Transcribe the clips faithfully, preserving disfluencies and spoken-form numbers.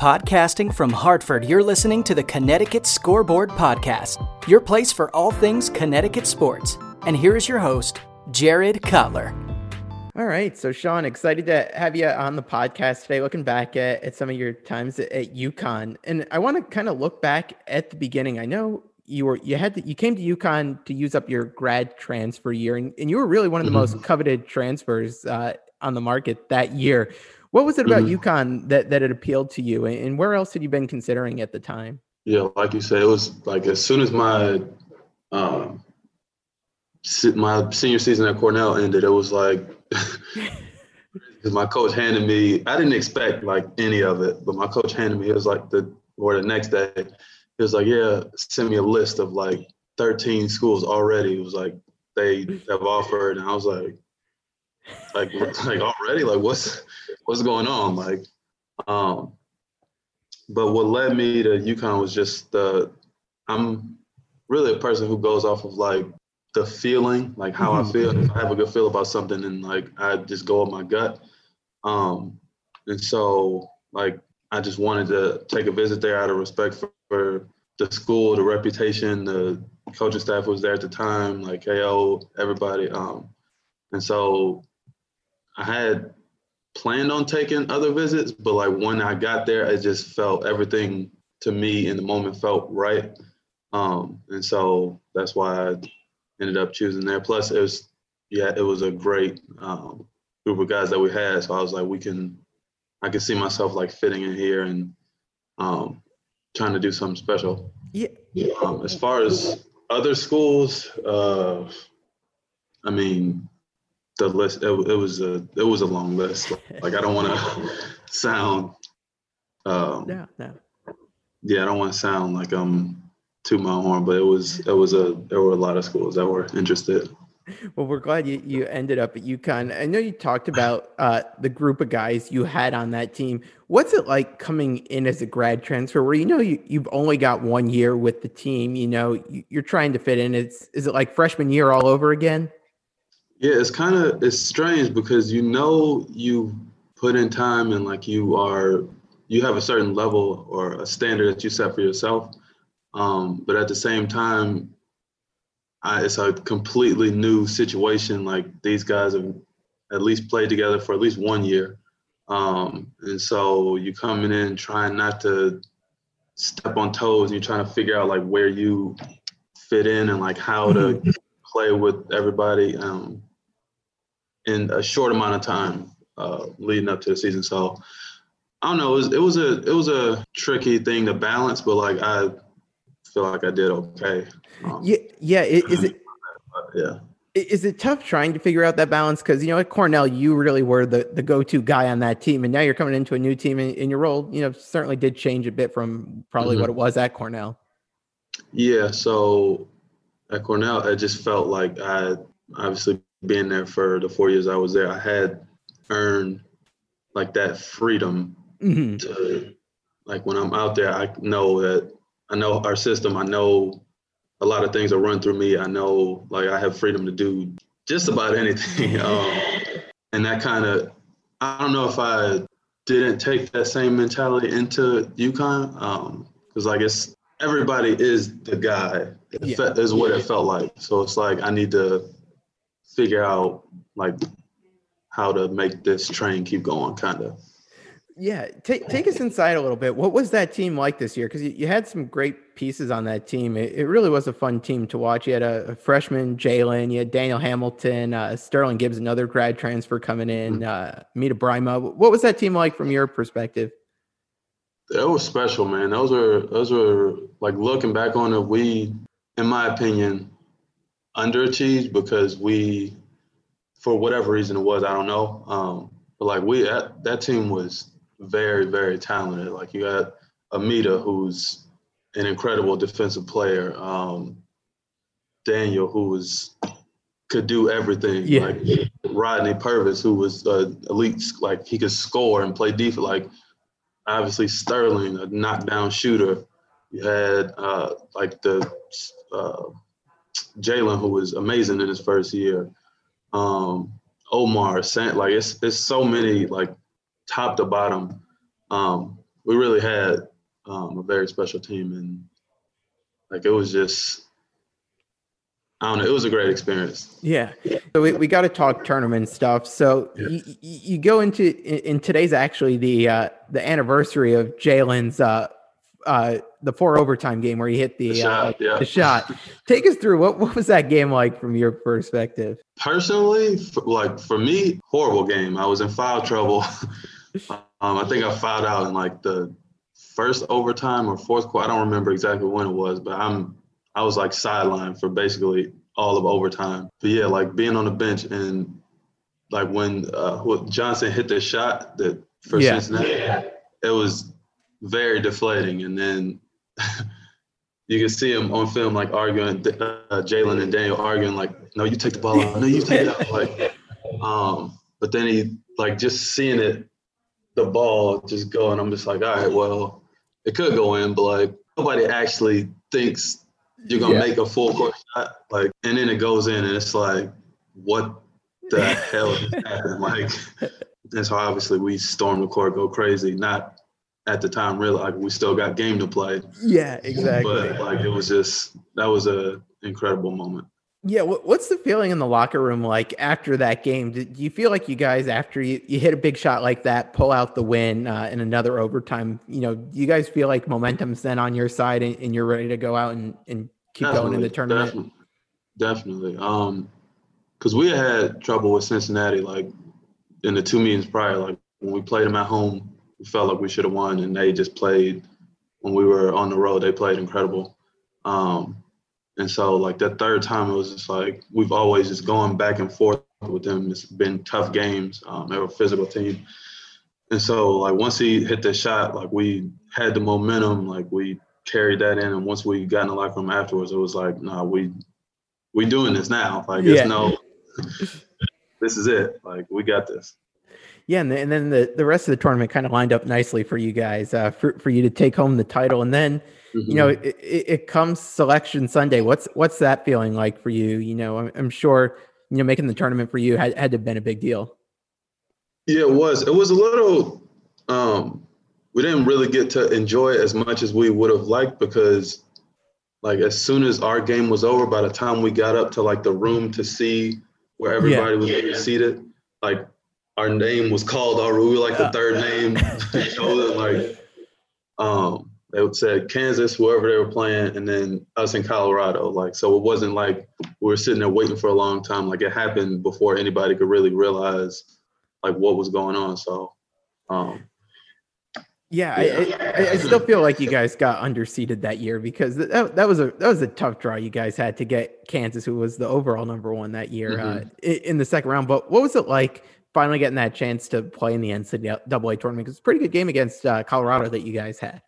Podcasting from Hartford, you're listening to the Connecticut Scoreboard Podcast, your place for all things Connecticut sports. And here is your host, Jared Cutler. All right. So, Sean, excited to have you on the podcast today, looking back at, at some of your times at, at UConn. And I want to kind of look back at the beginning. I know you were you had to, you came to UConn to use up your grad transfer year, and, and you were really one of the mm-hmm. most coveted transfers uh, on the market that year. What was it about mm. UConn that, that it appealed to you, and where else had you been considering at the time? Yeah, like you said, it was like as soon as my um, my senior season at Cornell ended, it was like because my coach handed me. I didn't expect like any of it, but my coach handed me. It was like the or the next day, it was like, yeah, send me a list of like thirteen schools already. It was like they have offered, and I was like. Like, like already, like what's what's going on? Like, um, but what led me to UConn was just the, uh, I'm really a person who goes off of like the feeling, like how mm-hmm. I feel. If I have a good feel about something, and like I just go with my gut. Um, and so like I just wanted to take a visit there out of respect for, for the school, the reputation. The coaching staff was there at the time, like K O, everybody. Um, and so. I had planned on taking other visits, but like when I got there, I just felt everything to me in the moment felt right. Um, and so that's why I ended up choosing there. Plus it was, yeah, it was a great um, group of guys that we had. So I was like, we can, I could see myself like fitting in here and um, trying to do something special. Yeah. Um, as far as other schools, uh, I mean, the list, it, it was a it was a long list. Like, like I don't want to sound, um, no, no. yeah, I don't want to sound like I'm tooting my horn, but it was it was a there were a lot of schools that were interested. Well, we're glad you, you ended up at UConn. I know you talked about uh, the group of guys you had on that team. What's it like coming in as a grad transfer where, you know, you, you've only got one year with the team, you know, you, you're trying to fit in. It's is it like freshman year all over again? Yeah, it's kind of, it's strange because, you know, you put in time and like you are, you have a certain level or a standard that you set for yourself. Um, but at the same time, I, it's a completely new situation. Like these guys have at least played together for at least one year. Um, and so you coming in trying not to step on toes, and you're trying to figure out like where you fit in and like how to play with everybody. Um, in a short amount of time uh, leading up to the season. So I don't know, it was, it was a it was a tricky thing to balance, but like I feel like I did okay. Um, yeah, yeah. It, is it yeah. Is it tough trying to figure out that balance? Because, you know, at Cornell, you really were the, the go-to guy on that team, and now you're coming into a new team, and, and your role, you know, certainly did change a bit from probably mm-hmm. what it was at Cornell. Yeah, so at Cornell, I just felt like I obviously – being there for the four years I was there, I had earned like that freedom mm-hmm. to like when I'm out there, I know that I know our system. I know a lot of things are run through me. I know like I have freedom to do just about anything. um, and that kind of, I don't know if I didn't take that same mentality into UConn. Um, Cause like it's, everybody is the guy it yeah. fe- is what it felt like. So it's like, I need to figure out like how to make this train keep going, kind of. Yeah. Take take us inside a little bit. What was that team like this year? Because you, you had some great pieces on that team. It, it really was a fun team to watch. You had a, a freshman, Jaylen. You had Daniel Hamilton, uh, Sterling Gibbs, another grad transfer coming in, uh, Amita Brima. What was that team like from your perspective? That was special, man. Those were, those were like looking back on it, we, in my opinion, underachieved because we, for whatever reason it was, I don't know. Um, but like we, that, that team was very, very talented. Like you got Amita, who's an incredible defensive player. Um, Daniel, who was, could do everything. Yeah. Like Rodney Purvis, who was uh, elite, like he could score and play defense. Like obviously Sterling, a knockdown shooter. You had uh, like the, uh, Jaylen, who was amazing in his first year, um, Omar Sant, like it's it's so many like top to bottom, um, we really had um, a very special team, and like it was just, I don't know, it was a great experience. Yeah. So we, we got to talk tournament stuff. So yeah. you, you go into, in today's actually the uh, the anniversary of Jaylen's uh, uh, the four overtime game where he hit the, the shot. Uh, yeah. the shot. Take us through what what was that game like from your perspective? Personally, for, like for me, horrible game. I was in foul trouble. um, I think I fouled out in like the first overtime or fourth quarter. I don't remember exactly when it was, but I'm I was like sidelined for basically all of overtime. But yeah, like being on the bench and like when uh, Johnson hit the shot that for yeah. Cincinnati, yeah. it was very deflating. And then you can see him on film like arguing, uh, Jaylen and Daniel arguing like, no, you take the ball out. No, you take it out. Like, um, but then he like just seeing it, the ball just go, and I'm just like, all right, well, it could go in, but like nobody actually thinks you're going to yeah. make a full court shot, like, and then it goes in, and it's like, what the hell just happened? Like, and so obviously we stormed the court, go crazy, not at the time really, like, we still got game to play. Yeah, exactly. But, like, it was just, that was an incredible moment. Yeah, what's the feeling in the locker room like after that game? Do you feel like you guys, after you, you hit a big shot like that, pull out the win uh, in another overtime, you know, do you guys feel like momentum's then on your side and, and you're ready to go out and, and keep definitely, going in the tournament? Definitely. Definitely. Because um, we had trouble with Cincinnati, like, in the two meetings prior. Like, when we played them at home, we felt like we should have won, and they just played. When we were on the road, they played incredible. Um And so, like, that third time, it was just like we've always just gone back and forth with them. It's been tough games. Um, they were a physical team. And so, like, once he hit that shot, like, we had the momentum. Like, we carried that in. And once we got in the locker room afterwards, it was like, no, nah, we we doing this now. Like, yeah. it's no – this is it. Like, we got this. Yeah, and then the, the rest of the tournament kind of lined up nicely for you guys, uh, for for you to take home the title. And then, mm-hmm. you know, it, it, it comes Selection Sunday. What's what's that feeling like for you? You know, I'm, I'm sure, you know, making the tournament for you had, had to have been a big deal. Yeah, it was. It was a little um, – we didn't really get to enjoy it as much as we would have liked because, like, as soon as our game was over, by the time we got up to, like, the room to see where everybody yeah. was yeah. seated, like – our name was called already. We were like the third name. Like, um, they would say Kansas, whoever they were playing, and then us in Colorado. Like, so it wasn't like we were sitting there waiting for a long time. Like, it happened before anybody could really realize like what was going on. So, um, yeah, yeah. I, I, I still feel like you guys got underseeded that year because that that was a that was a tough draw. You guys had to get Kansas, who was the overall number one that year, mm-hmm. uh, in the second round. But what was it like? Finally getting that chance to play in the N C double A tournament, because it's a pretty good game against uh, Colorado that you guys had.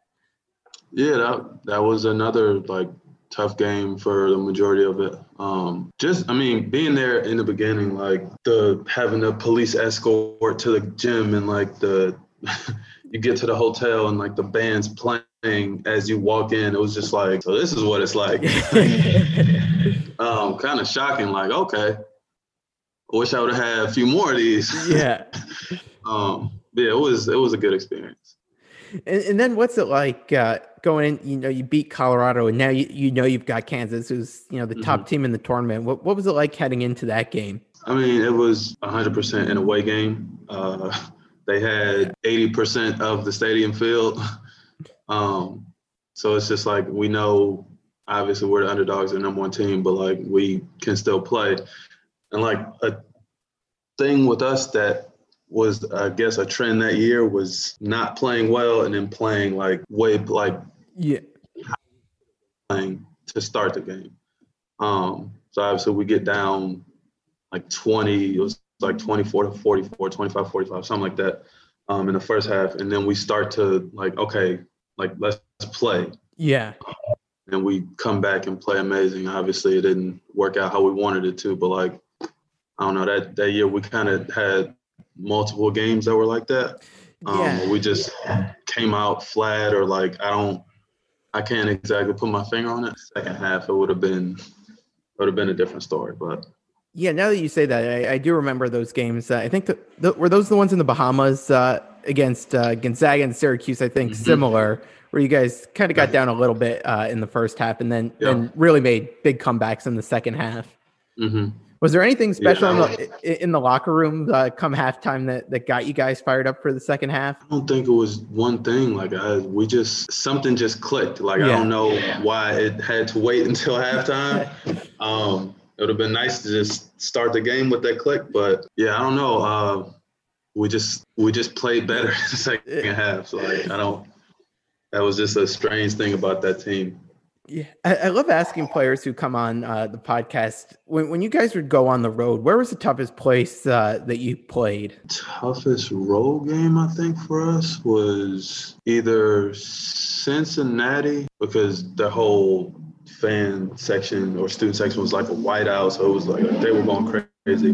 Yeah, that, that was another like tough game for the majority of it. Um, just, I mean, being there in the beginning, like the having a police escort to the gym and like the you get to the hotel and like the band's playing as you walk in. It was just like, so this is what it's like. um, kind of shocking. Like, okay. I wish I would have had a few more of these. Yeah. um, yeah, it was it was a good experience. And, and then what's it like uh, going in, you know, you beat Colorado and now you, you know you've got Kansas, who's, you know, the mm-hmm. top team in the tournament. What what was it like heading into that game? I mean, it was one hundred percent an away game. Uh, they had eighty percent of the stadium field. um, so it's just like we know, obviously, we're the underdogs, the number one team, but, like, we can still play. And, like, a thing with us that was, I guess, a trend that year was not playing well and then playing, like, way, like, yeah, playing to start the game. Um, so, obviously, we get down, like, twenty. It was, like, twenty-four to forty-four, twenty-five forty-five, something like that um, in the first half. And then we start to, like, okay, like, let's play. Yeah. And we come back and play amazing. Obviously, it didn't work out how we wanted it to, but, like, I don't know, that, that year we kind of had multiple games that were like that. Um, yeah. We just yeah. came out flat or like, I don't, I can't exactly put my finger on it. Second half, it would have been, would have been a different story, but. Yeah. Now that you say that, I, I do remember those games. Uh, I think that the, were those the ones in the Bahamas uh, against uh, Gonzaga and Syracuse, I think, mm-hmm. similar, where you guys kind of got down a little bit uh, in the first half and then yeah. and really made big comebacks in the second half. Mm-hmm. Was there anything special yeah, in, the, in the locker room uh, come halftime that, that got you guys fired up for the second half? I don't think it was one thing. Like, I, we just – something just clicked. Like, yeah. I don't know yeah. why it had to wait until halftime. Um, it would have been nice to just start the game with that click. But, yeah, I don't know. Uh, we just we just played better in the second half. So, like, I don't – that was just a strange thing about that team. Yeah, I, I love asking players who come on uh, the podcast, when, when you guys would go on the road, where was the toughest place uh, that you played? Toughest road game, I think, for us was either Cincinnati, because the whole fan section or student section was like a whiteout, so it was like they were going crazy.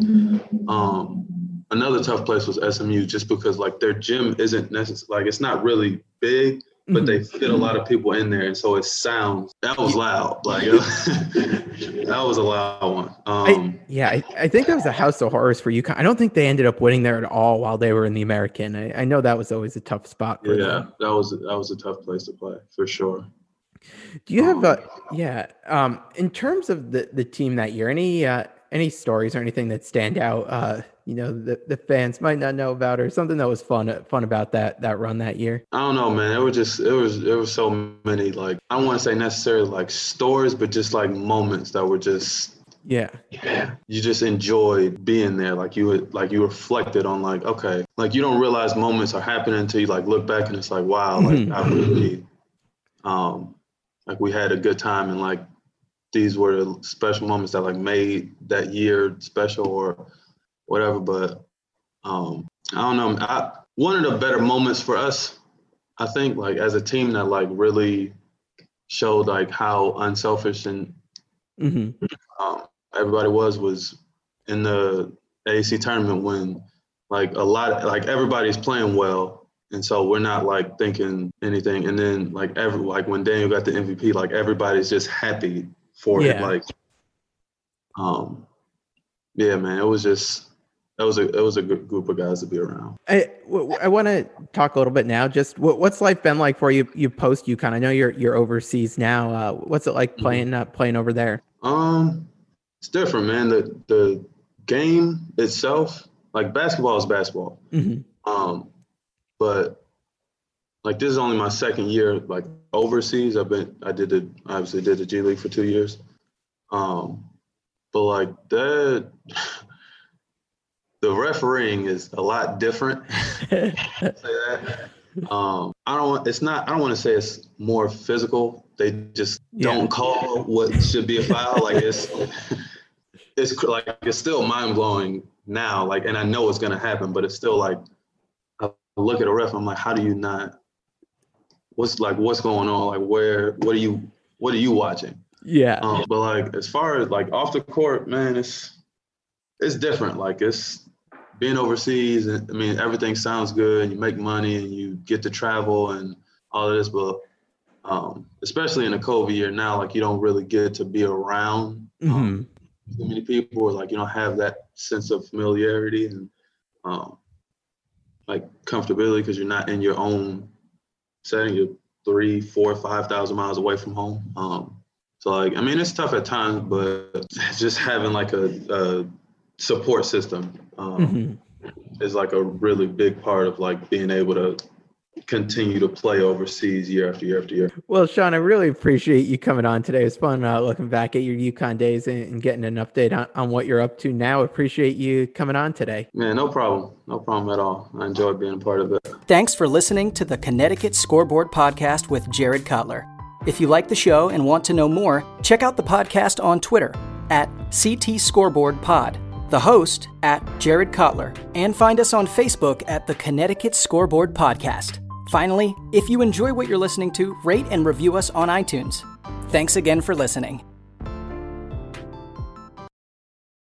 Um, another tough place was S M U, just because like their gym isn't necessarily, like it's not really big, but they fit a lot of people in there, and so it sounds – that was loud. Like, that was a loud one. Um, I, yeah, I, I think that was a house of horrors for UConn. I don't think they ended up winning there at all while they were in the American. I, I know that was always a tough spot for yeah, them. Yeah, that was, that was a tough place to play for sure. Do you have um, a – yeah. Um, in terms of the, the team that year, any uh, any stories or anything that stand out, uh, you know, the, the fans might not know about, or something that was fun fun about that that run that year? I don't know, man. It was just it was there were so many, like, I don't want to say necessarily like stories, but just like moments that were just yeah. yeah. You just enjoyed being there. Like you would like you reflected on like, okay, like you don't realize moments are happening until you like look back and it's like, wow, like mm-hmm. I really um like we had a good time, and like these were the special moments that like made that year special or whatever. But um, I don't know. I, one of the better moments for us, I think, like as a team, that like really showed like how unselfish and mm-hmm. um, everybody was was in the A A C tournament, when like a lot of, like everybody's playing well. And so we're not like thinking anything. And then like every like when Daniel got the M V P, like everybody's just happy for yeah. it. Like, um, yeah, man, it was just that was a it was a good group of guys to be around. I, I want to talk a little bit now. Just what, what's life been like for you? You post UConn. I know you're you're overseas now. Uh, what's it like playing mm-hmm. uh, playing over there? Um, it's different, man. The the game itself, like basketball is basketball. Mm-hmm. Um. But like this is only my second year like overseas. I've been I did the obviously did the G League for two years, um, but like that the refereeing is a lot different. Say that. Um, I don't. It's not. I don't want to say it's more physical. They just yeah. don't call what should be a foul. Like it's it's like it's still mind blowing now. Like, and I know it's gonna happen, but it's still like. Look at a ref, I'm like, how do you not, what's like, what's going on? Like, where, what are you, what are you watching? Yeah. Um, but like, as far as like off the court, man, it's, it's different. Like it's being overseas, and I mean, everything sounds good and you make money and you get to travel and all of this, but um, especially in a COVID year now, like you don't really get to be around mm-hmm. um, so many people, or like, you don't have that sense of familiarity and, um, like comfortability, because you're not in your own setting. You're three, four, five thousand miles away from home. Um, so like, I mean, it's tough at times, but just having like a, a support system um, mm-hmm. is like a really big part of like being able to continue to play overseas year after year after year. Well, Sean, I really appreciate you coming on today. It was fun uh, looking back at your UConn days and, and getting an update on, on what you're up to now. Appreciate you coming on today. Yeah, no problem. No problem at all. I enjoyed being a part of it. Thanks for listening to the Connecticut Scoreboard Podcast with Jared Cutler. If you like the show and want to know more, check out the podcast on Twitter at C T Scoreboard Pod. The host at Jared Cutler, and find us on Facebook at the Connecticut Scoreboard Podcast. Finally, if you enjoy what you're listening to, rate and review us on iTunes. Thanks again for listening.